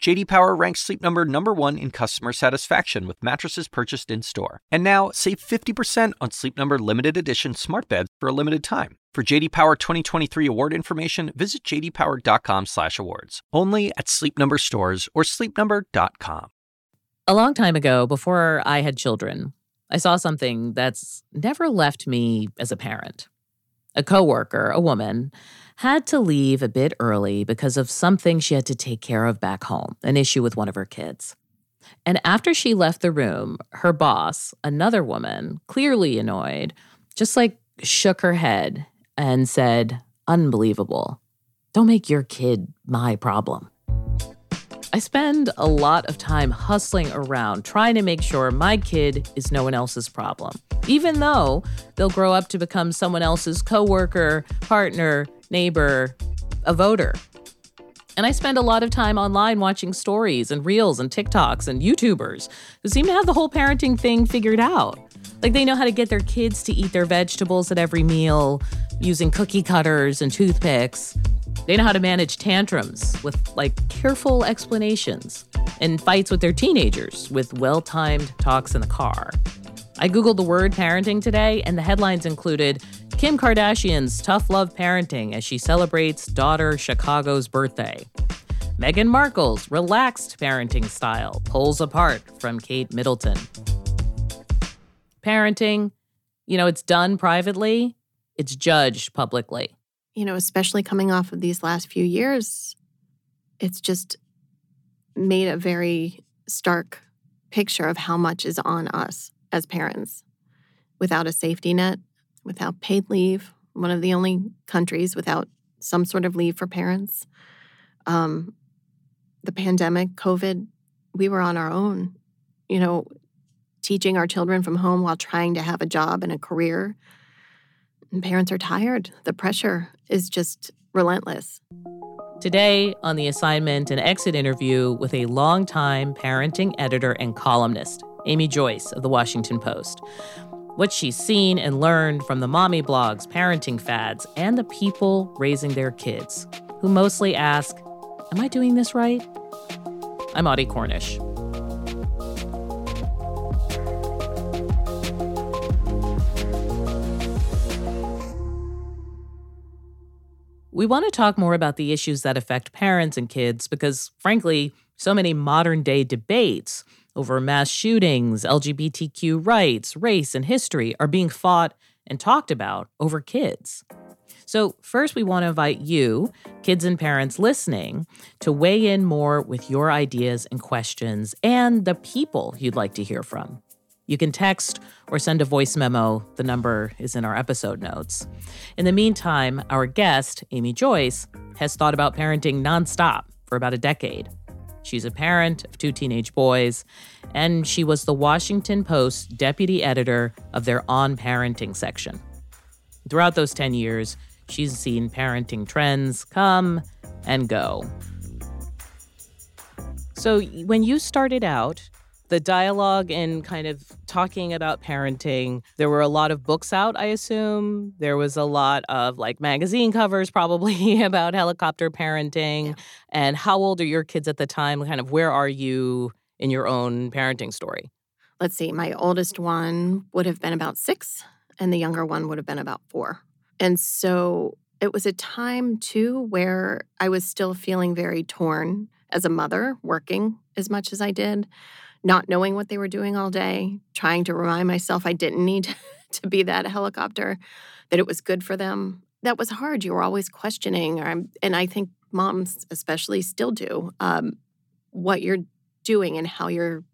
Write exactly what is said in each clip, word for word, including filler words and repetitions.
J D. Power ranks Sleep Number number one in customer satisfaction with mattresses purchased in-store. And now, save fifty percent on Sleep Number limited edition smart beds for a limited time. For J D. Power twenty twenty-three award information, visit j d power dot com slash awards. Only at Sleep Number stores or sleep number dot com. A long time ago, before I had children, I saw something that's never left me as a parent. A coworker, a woman, had to leave a bit early because of something she had to take care of back home, an issue with one of her kids. And after she left the room, her boss, another woman, clearly annoyed, just like shook her head and said, "Unbelievable. Don't make your kid my problem." I spend a lot of time hustling around trying to make sure my kid is no one else's problem, even though they'll grow up to become someone else's coworker, partner, neighbor, a voter. And I spend a lot of time online watching stories and reels and TikToks and YouTubers who seem to have the whole parenting thing figured out. Like, they know how to get their kids to eat their vegetables at every meal, using cookie cutters and toothpicks. They know how to manage tantrums with, like, careful explanations, and fights with their teenagers with well-timed talks in the car. I Googled the word parenting today, and the headlines included Kim Kardashian's tough love parenting as she celebrates daughter Chicago's birthday. Meghan Markle's relaxed parenting style pulls apart from Kate Middleton. Parenting, you know, it's done privately, it's judged publicly. You know, especially coming off of these last few years, it's just made a very stark picture of how much is on us as parents. Without a safety net, without paid leave, one of the only countries without some sort of leave for parents. Um, the pandemic, COVID, we were on our own, you know, teaching our children from home while trying to have a job and a career. And parents are tired. The pressure is just relentless. Today on The Assignment, an exit interview with a longtime parenting editor and columnist, Amy Joyce of The Washington Post. What she's seen and learned from the mommy blogs, parenting fads, and the people raising their kids, who mostly ask, "Am I doing this right?" I'm Audie Cornish. We want to talk more about the issues that affect parents and kids because, frankly, so many modern-day debates over mass shootings, L G B T Q rights, race, and history are being fought and talked about over kids. So first, we want to invite you, kids and parents listening, to weigh in more with your ideas and questions and the people you'd like to hear from. You can text or send a voice memo. The number is in our episode notes. In the meantime, our guest, Amy Joyce, has thought about parenting nonstop for about a decade. She's a parent of two teenage boys, and she was the Washington Post deputy editor of their On Parenting section. Throughout those ten years, she's seen parenting trends come and go. So when you started out, the dialogue and kind of talking about parenting, there were a lot of books out, I assume. There was a lot of, like, magazine covers probably about helicopter parenting. Yeah. And how old are your kids at the time? Kind of where are you in your own parenting story? Let's see. My oldest one would have been about six, and the younger one would have been about four. And so it was a time, too, where I was still feeling very torn as a mother, working as much as I did, not knowing what they were doing all day, trying to remind myself I didn't need to be that helicopter, that it was good for them. That was hard. You were always questioning, and I think moms especially still do, um, what you're doing and how you're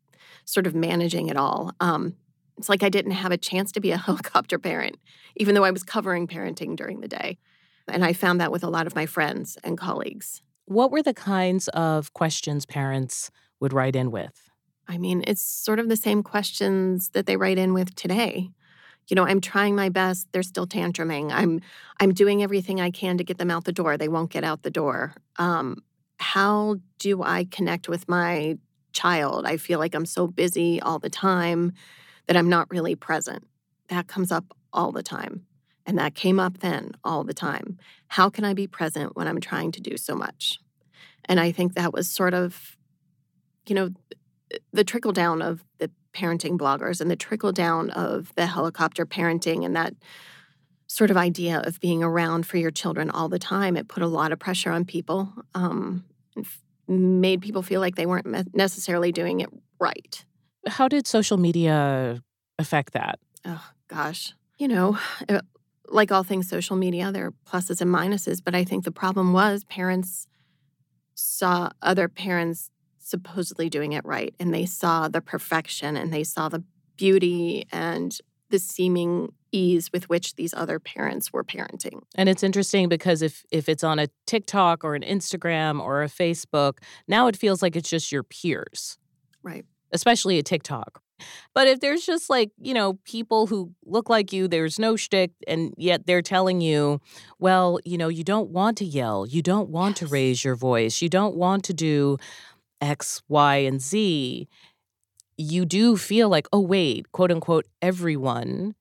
sort of managing it all. Um, it's like I didn't have a chance to be a helicopter parent, even though I was covering parenting during the day. And I found that with a lot of my friends and colleagues. What were the kinds of questions parents would write in with? I mean, it's sort of the same questions that they write in with today. You know, I'm trying my best. They're still tantruming. I'm I'm doing everything I can to get them out the door. They won't get out the door. Um, how do I connect with my child? I feel like I'm so busy all the time that I'm not really present. That comes up all the time. And that came up then all the time. How can I be present when I'm trying to do so much? And I think that was sort of, you know, the trickle down of the parenting bloggers and the trickle down of the helicopter parenting and that sort of idea of being around for your children all the time. It put a lot of pressure on people, um, made people feel like they weren't necessarily doing it right. How did social media affect that? Oh, gosh. You know, like all things social media, there are pluses and minuses, but I think the problem was parents saw other parents supposedly doing it right, and they saw the perfection, and they saw the beauty and the seeming ease with which these other parents were parenting. And it's interesting because if if it's on a TikTok or an Instagram or a Facebook, now it feels like it's just your peers. Right. Especially a TikTok. But if there's just like, you know, people who look like you, there's no shtick, and yet they're telling you, well, you know, you don't want to yell. You don't want yes. to raise your voice. You don't want to do X, Y, and Z. You do feel like, oh, wait, quote unquote, everyone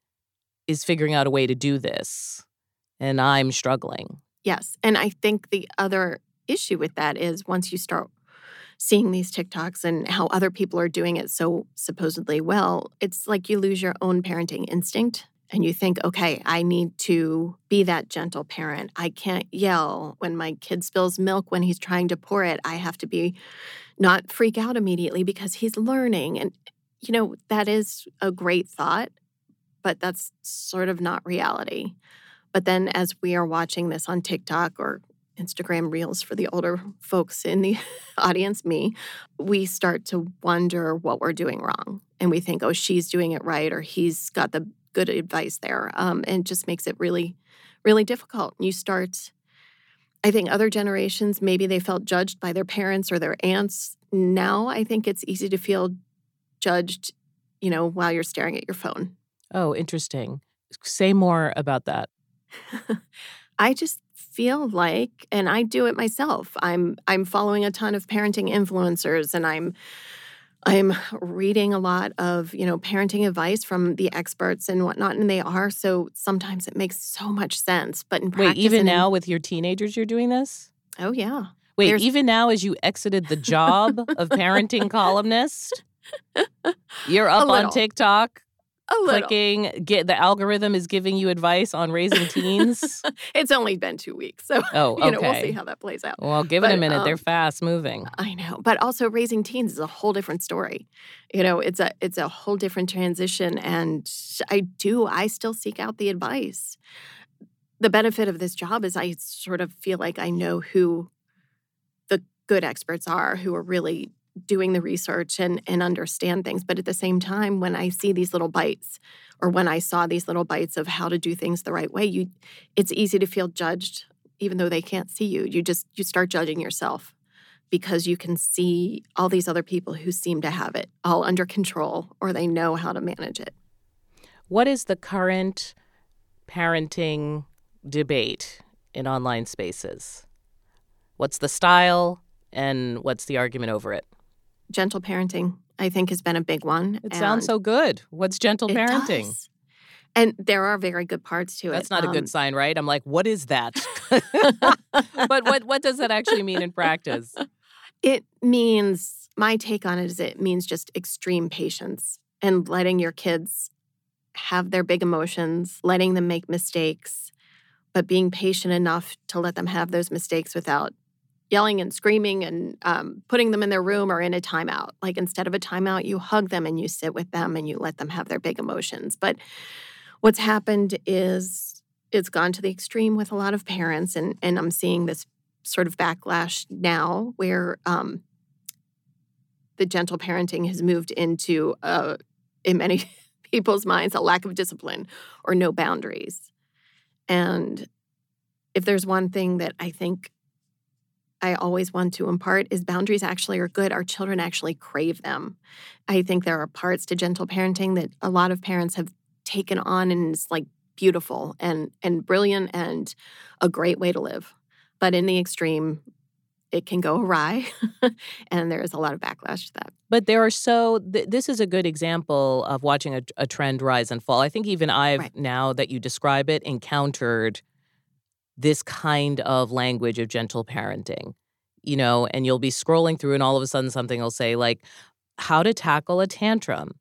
is figuring out a way to do this, and I'm struggling. Yes. And I think the other issue with that is once you start seeing these TikToks and how other people are doing it so supposedly well, it's like you lose your own parenting instinct and you think, okay, I need to be that gentle parent. I can't yell when my kid spills milk when he's trying to pour it. I have to be not freak out immediately because he's learning. And, you know, that is a great thought, but that's sort of not reality. But then as we are watching this on TikTok or Instagram Reels for the older folks in the audience, me, we start to wonder what we're doing wrong. And we think, oh, she's doing it right, or he's got the good advice there. Um, and it just makes it really, really difficult. You start, I think other generations, maybe they felt judged by their parents or their aunts. Now I think it's easy to feel judged, you know, while you're staring at your phone. Oh, interesting. Say more about that. I just feel like, and I do it myself, I'm I'm following a ton of parenting influencers, and I'm I'm reading a lot of, you know, parenting advice from the experts and whatnot, and they are, so sometimes it makes so much sense. But in practice— Wait, even now with your teenagers you're doing this? Oh, yeah. Wait, There's... even now as you exited the job of parenting columnist, you're up on TikTok? Clicking, get the algorithm is giving you advice on raising teens. It's only been two weeks, so oh, okay. you know, we'll see how that plays out. Well, give but, it a minute; um, they're fast moving. I know, but also raising teens is a whole different story. You know, it's a it's a whole different transition, and I do I still seek out the advice. The benefit of this job is I sort of feel like I know who the good experts are, who are really doing the research and, and understand things. But at the same time, when I see these little bites or when I saw these little bites of how to do things the right way, you it's easy to feel judged, even though they can't see you. You just, you start judging yourself because you can see all these other people who seem to have it all under control or they know how to manage it. What is the current parenting debate in online spaces? What's the style and what's the argument over it? Gentle parenting, I think, has been a big one. It and sounds so good. What's gentle it parenting? Does. And there are very good parts to That's it. That's not um, a good sign, right? I'm like, what is that? But what, what does that actually mean in practice? It means, my take on it is it means just extreme patience and letting your kids have their big emotions, letting them make mistakes, but being patient enough to let them have those mistakes without yelling and screaming and um, putting them in their room or in a timeout. Like, instead of a timeout, you hug them and you sit with them and you let them have their big emotions. But what's happened is it's gone to the extreme with a lot of parents, and, and I'm seeing this sort of backlash now where um, the gentle parenting has moved into, uh, in many people's minds, a lack of discipline or no boundaries. And if there's one thing that I think I always want to impart is boundaries actually are good. Our children actually crave them. I think there are parts to gentle parenting that a lot of parents have taken on, and it's like beautiful and, and brilliant and a great way to live. But in the extreme, it can go awry. And there is a lot of backlash to that. But there are so, th- this is a good example of watching a, a trend rise and fall. I think even I've, right. now that you describe it, encountered this kind of language of gentle parenting, you know, and you'll be scrolling through and all of a sudden something will say like, how to tackle a tantrum,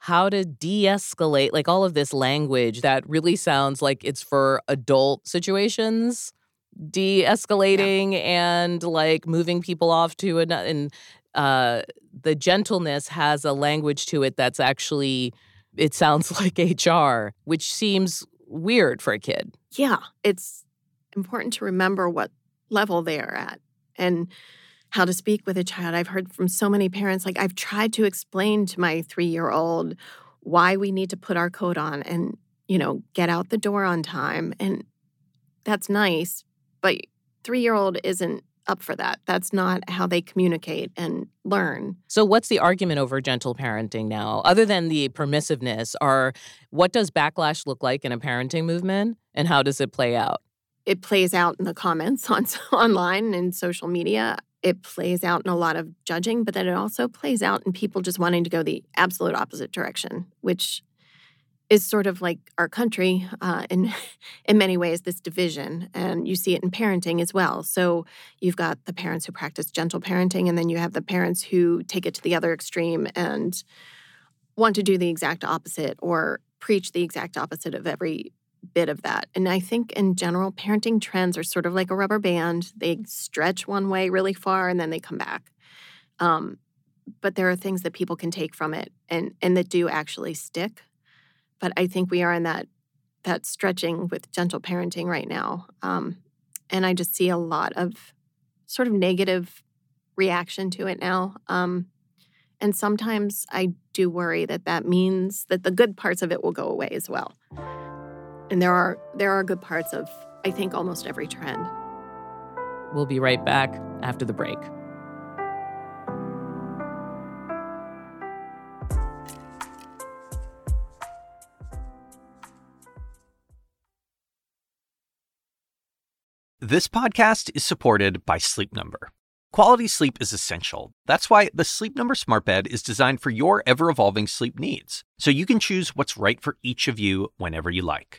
how to de-escalate, like all of this language that really sounds like it's for adult situations, de-escalating yeah. and like moving people off to another. And uh, the gentleness has a language to it that's actually, it sounds like H R, which seems weird for a kid. Yeah, it's important to remember what level they are at and how to speak with a child. I've heard from so many parents, like I've tried to explain to my three-year-old why we need to put our coat on and, you know, get out the door on time. And that's nice, but three-year-old isn't up for that. That's not how they communicate and learn. So what's the argument over gentle parenting now? Other than the permissiveness, are what does backlash look like in a parenting movement and how does it play out? It plays out in the comments on online and social media. It plays out in a lot of judging, but then it also plays out in people just wanting to go the absolute opposite direction, which is sort of like our country uh, in, in many ways, this division. And you see it in parenting as well. So you've got the parents who practice gentle parenting, and then you have the parents who take it to the other extreme and want to do the exact opposite or preach the exact opposite of every bit of that. And I think in general, parenting trends are sort of like a rubber band. They stretch one way really far and then they come back. Um, but there are things that people can take from it and, and that do actually stick. But I think we are in that that stretching with gentle parenting right now. Um, and I just see a lot of sort of negative reaction to it now. Um, and sometimes I do worry that that means that the good parts of it will go away as well. And there are there are good parts of, I think, almost every trend. We'll be right back after the break. This podcast is supported by Sleep Number. Quality sleep is essential. That's why the Sleep Number Smart Bed is designed for your ever-evolving sleep needs, so you can choose what's right for each of you whenever you like.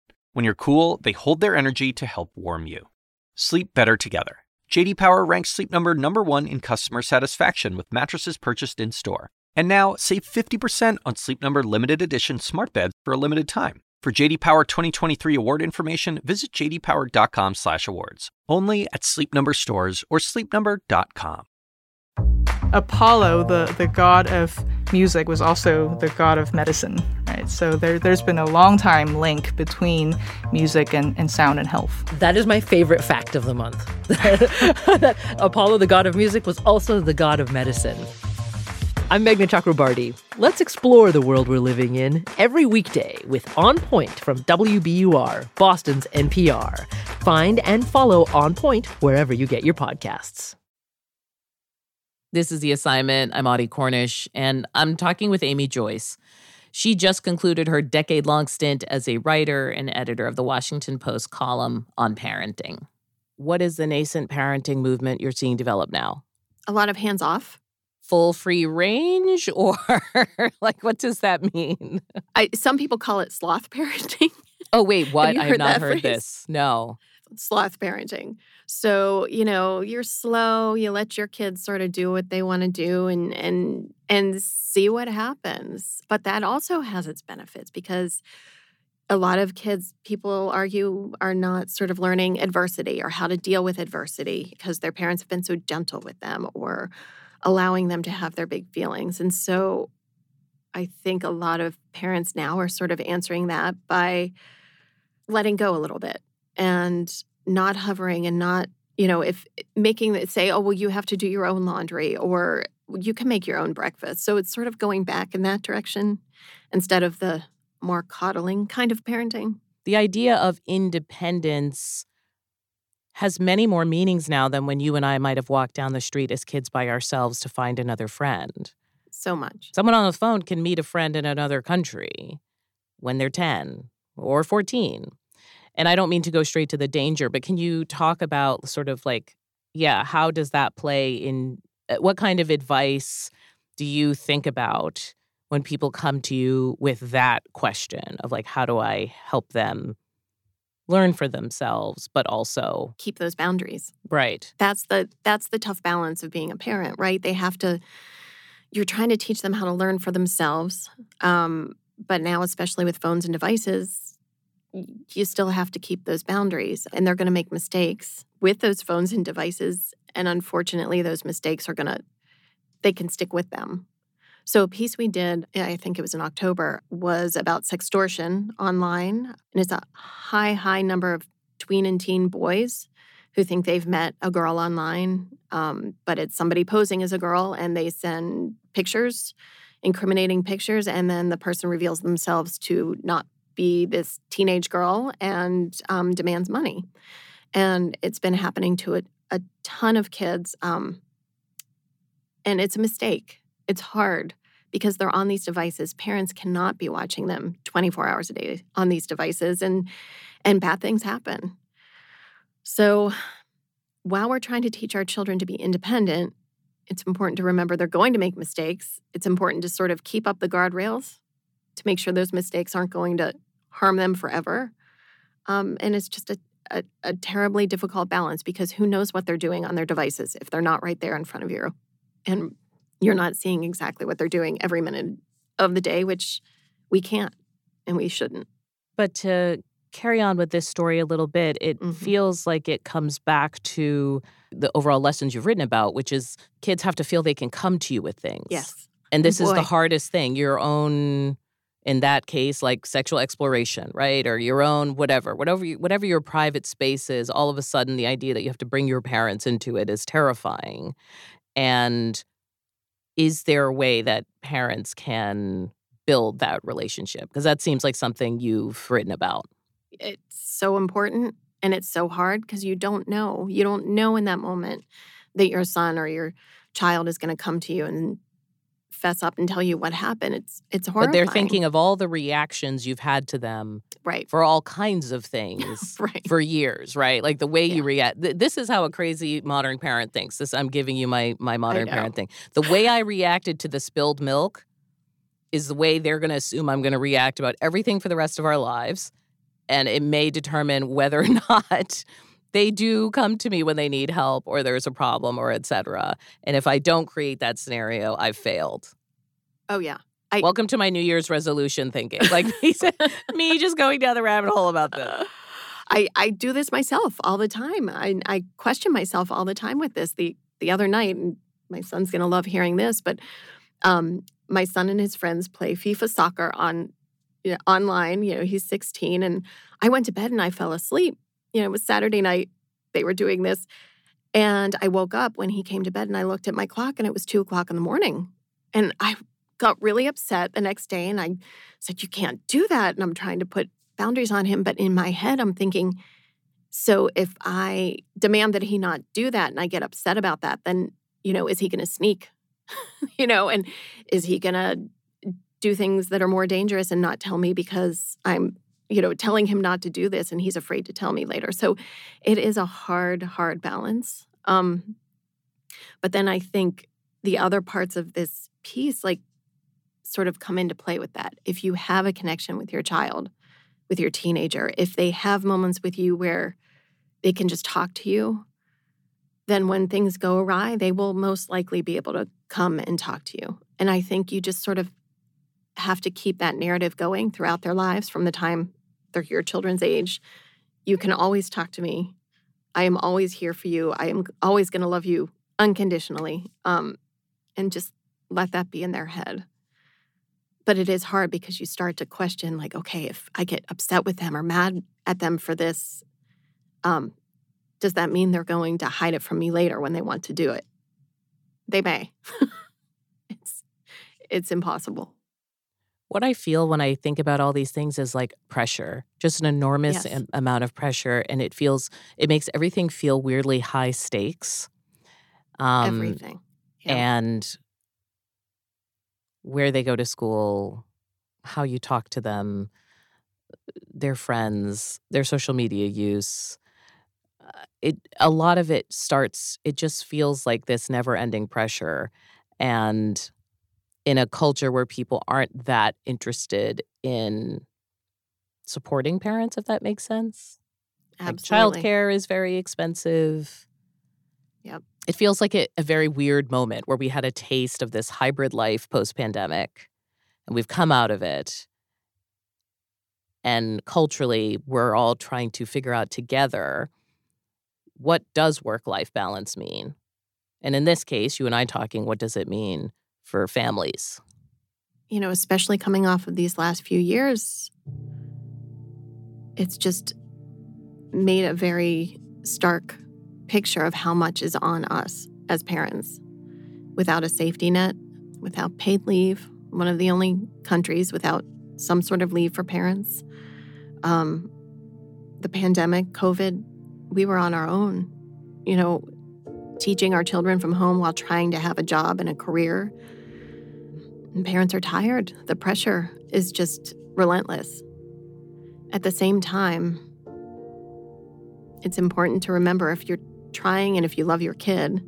When you're cool, they hold their energy to help warm you. Sleep better together. J D. Power ranks Sleep Number number one in customer satisfaction with mattresses purchased in-store. And now, save fifty percent on Sleep Number limited edition smart beds for a limited time. For J D. Power twenty twenty-three award information, visit j d power dot com slash awards. Only at Sleep Number stores or sleep number dot com. Apollo, the, the god of music, was also the god of medicine, right? So there, there's been a long time link between music and, and sound and health. That is my favorite fact of the month. Apollo, the god of music, was also the god of medicine. I'm Meghna Chakrabarti. Let's explore the world we're living in every weekday with On Point from W B U R, Boston's N P R. Find and follow On Point wherever you get your podcasts. This is The Assignment. I'm Audie Cornish, and I'm talking with Amy Joyce. She just concluded her decade-long stint as a writer and editor of The Washington Post column on parenting. What is the nascent parenting movement you're seeing develop now? A lot of hands-off. Full free range, or like, what does that mean? I, some people call it sloth parenting. Oh, wait, what? I have not heard this. No. Sloth parenting. So, you know, you're slow, you let your kids sort of do what they want to do and and and see what happens. But that also has its benefits because a lot of kids, people argue, are not sort of learning adversity or how to deal with adversity because their parents have been so gentle with them or allowing them to have their big feelings. And so I think a lot of parents now are sort of answering that by letting go a little bit and not hovering and not you know, if making it say, oh, well, you have to do your own laundry or you can make your own breakfast. So it's sort of going back in that direction instead of the more coddling kind of parenting. The idea of independence has many more meanings now than when you and I might have walked down the street as kids by ourselves to find another friend. So much. Someone on the phone can meet a friend in another country when they're ten or fourteen. And I don't mean to go straight to the danger, but can you talk about sort of like, yeah, how does that play in, what kind of advice do you think about when people come to you with that question of like, how do I help them learn for themselves, but also keep those boundaries? Right. That's the that's the tough balance of being a parent, right? They have to, you're trying to teach them how to learn for themselves. Um, but now, especially with phones and devices, you still have to keep those boundaries. And they're going to make mistakes with those phones and devices. And unfortunately, those mistakes are going to, they can stick with them. So a piece we did, I think it was in October, was about sextortion online. And it's a high, high number of tween and teen boys who think they've met a girl online, um, but it's somebody posing as a girl, and they send pictures, incriminating pictures, and then the person reveals themselves to not be this teenage girl and um, demands money. And it's been happening to a, a ton of kids, um, and it's a mistake. It's hard because they're on these devices. Parents cannot be watching them twenty-four hours a day on these devices, and and bad things happen. So while we're trying to teach our children to be independent, it's important to remember they're going to make mistakes. It's important to sort of keep up the guardrails to make sure those mistakes aren't going to harm them forever. Um, and it's just a, a, a terribly difficult balance because who knows what they're doing on their devices if they're not right there in front of you. And you're not seeing exactly what they're doing every minute of the day, which we can't and we shouldn't. But to carry on with this story a little bit, it mm-hmm. feels like it comes back to the overall lessons you've written about, which is kids have to feel they can come to you with things. Yes. And this Boy. is the hardest thing, your own, in that case, like sexual exploration, right? Or your own whatever, whatever, you, whatever your private space is, all of a sudden the idea that you have to bring your parents into it is terrifying. And is there a way that parents can build that relationship? Because that seems like something you've written about. It's so important and it's so hard because you don't know. You don't know in that moment that your son or your child is going to come to you and fess up and tell you what happened. It's it's horrifying. But they're thinking of all the reactions you've had to them right. for all kinds of things right. for years, right? Like the way yeah. you react. Th- this is how a crazy modern parent thinks. This I'm giving you my, my modern parent thing. The way I reacted to the spilled milk is the way they're going to assume I'm going to react about everything for the rest of our lives. And it may determine whether or not they do come to me when they need help or there's a problem or et cetera. And if I don't create that scenario, I've failed. Oh, yeah. I, Welcome to my New Year's resolution thinking. Like me just going down the rabbit hole about this. I, I do this myself all the time. I, I question myself all the time with this. The the other night, and my son's going to love hearing this, but um, my son and his friends play FIFA soccer on you know, online. You know, he's sixteen. And I went to bed and I fell asleep. You know, it was Saturday night. They were doing this. And I woke up when he came to bed and I looked at my clock and it was two o'clock in the morning. And I got really upset the next day and I said, you can't do that. And I'm trying to put boundaries on him. But in my head, I'm thinking, so if I demand that he not do that and I get upset about that, then, you know, is he going to sneak? you know, and is he going to do things that are more dangerous and not tell me because I'm you know, telling him not to do this and he's afraid to tell me later. So it is a hard, hard balance. Um, but then I think the other parts of this piece, like, sort of come into play with that. If you have a connection with your child, with your teenager, if they have moments with you where they can just talk to you, then when things go awry, they will most likely be able to come and talk to you. And I think you just sort of have to keep that narrative going throughout their lives from the time they're your children's age. You can always talk to me. I am always here for you. I am always going to love you unconditionally. Um, and just let that be in their head. But it is hard because you start to question, like, okay, if I get upset with them or mad at them for this, um, does that mean they're going to hide it from me later when they want to do it? They may. It's it's impossible. What I feel when I think about all these things is like pressure, just an enormous yes. am- amount of pressure. And it feels, it makes everything feel weirdly high stakes. Um, everything. Yeah. And where they go to school, how you talk to them, their friends, their social media use. Uh, it a lot of it starts, it just feels like this never-ending pressure. And in a culture where people aren't that interested in supporting parents, if that makes sense. Absolutely. Like childcare is very expensive. Yep. It feels like it, a very weird moment where we had a taste of this hybrid life post-pandemic, and we've come out of it. And culturally, we're all trying to figure out together, what does work-life balance mean? And in this case, you and I talking, what does it mean for families? You know, especially coming off of these last few years, it's just made a very stark picture of how much is on us as parents. Without a safety net, without paid leave, one of the only countries without some sort of leave for parents. Um, the pandemic, COVID, we were on our own, you know, teaching our children from home while trying to have a job and a career. And parents are tired. The pressure is just relentless. At the same time, it's important to remember if you're trying and if you love your kid,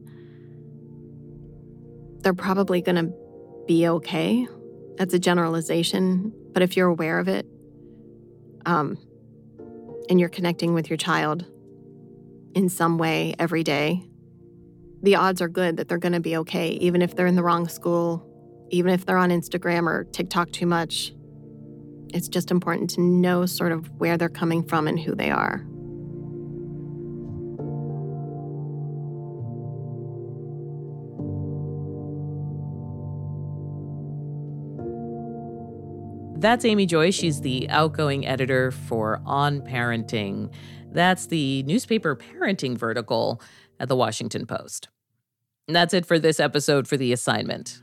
they're probably going to be okay. That's a generalization, but if you're aware of it um, and you're connecting with your child in some way every day, the odds are good that they're going to be okay, even if they're in the wrong school, even if they're on Instagram or TikTok too much. It's just important to know sort of where they're coming from and who they are. That's Amy Joyce. She's the outgoing editor for On Parenting. That's the newspaper parenting vertical at The Washington Post. And that's it for this episode for The Assignment.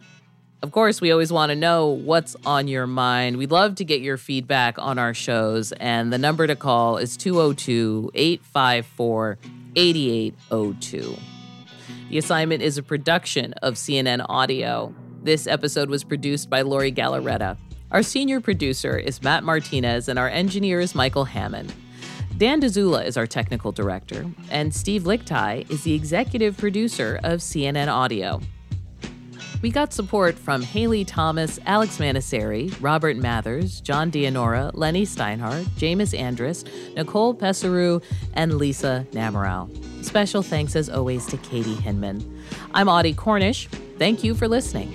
Of course, we always want to know what's on your mind. We'd love to get your feedback on our shows. And the number to call is two oh two, eight five four, eight eight oh two. The Assignment is a production of C N N Audio. This episode was produced by Lori Gallaretta. Our senior producer is Matt Martinez, and our engineer is Michael Hammond. Dan DeZula is our technical director, and Steve Lichtai is the executive producer of C N N Audio. We got support from Haley Thomas, Alex Manisseri, Robert Mathers, John Dianora, Lenny Steinhardt, Jameis Andrus, Nicole Pesseru, and Lisa Namorow. Special thanks, as always, to Katie Hinman. I'm Audie Cornish. Thank you for listening.